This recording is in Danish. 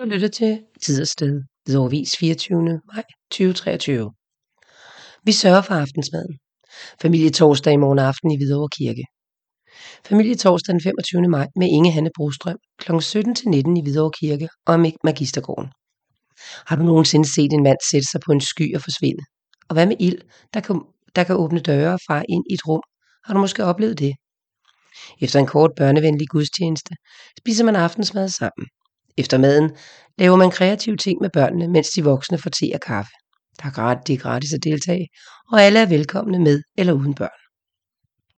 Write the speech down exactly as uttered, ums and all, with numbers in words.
Du lytter til Tid og Sted, Hvidovre Avis fireogtyvende maj tyve treogtyve. Vi sørger for aftensmaden. Familietorsdag i morgen aften i Hvidovre Kirke. Familietorsdag den femogtyvende maj med Inge Hanne Brostrøm klokken sytten til nitten i Hvidovre Kirke og Magistergården. Har du nogensinde set en mand sætte sig på en sky og forsvinde? Og hvad med ild, der kan, der kan åbne døre og far ind i et rum? Har du måske oplevet det? Efter en kort børnevenlig gudstjeneste spiser man aftensmad sammen. Efter maden laver man kreative ting med børnene, mens de voksne får te og kaffe. Der er gratis, det er gratis at deltage, og alle er velkomne med eller uden børn.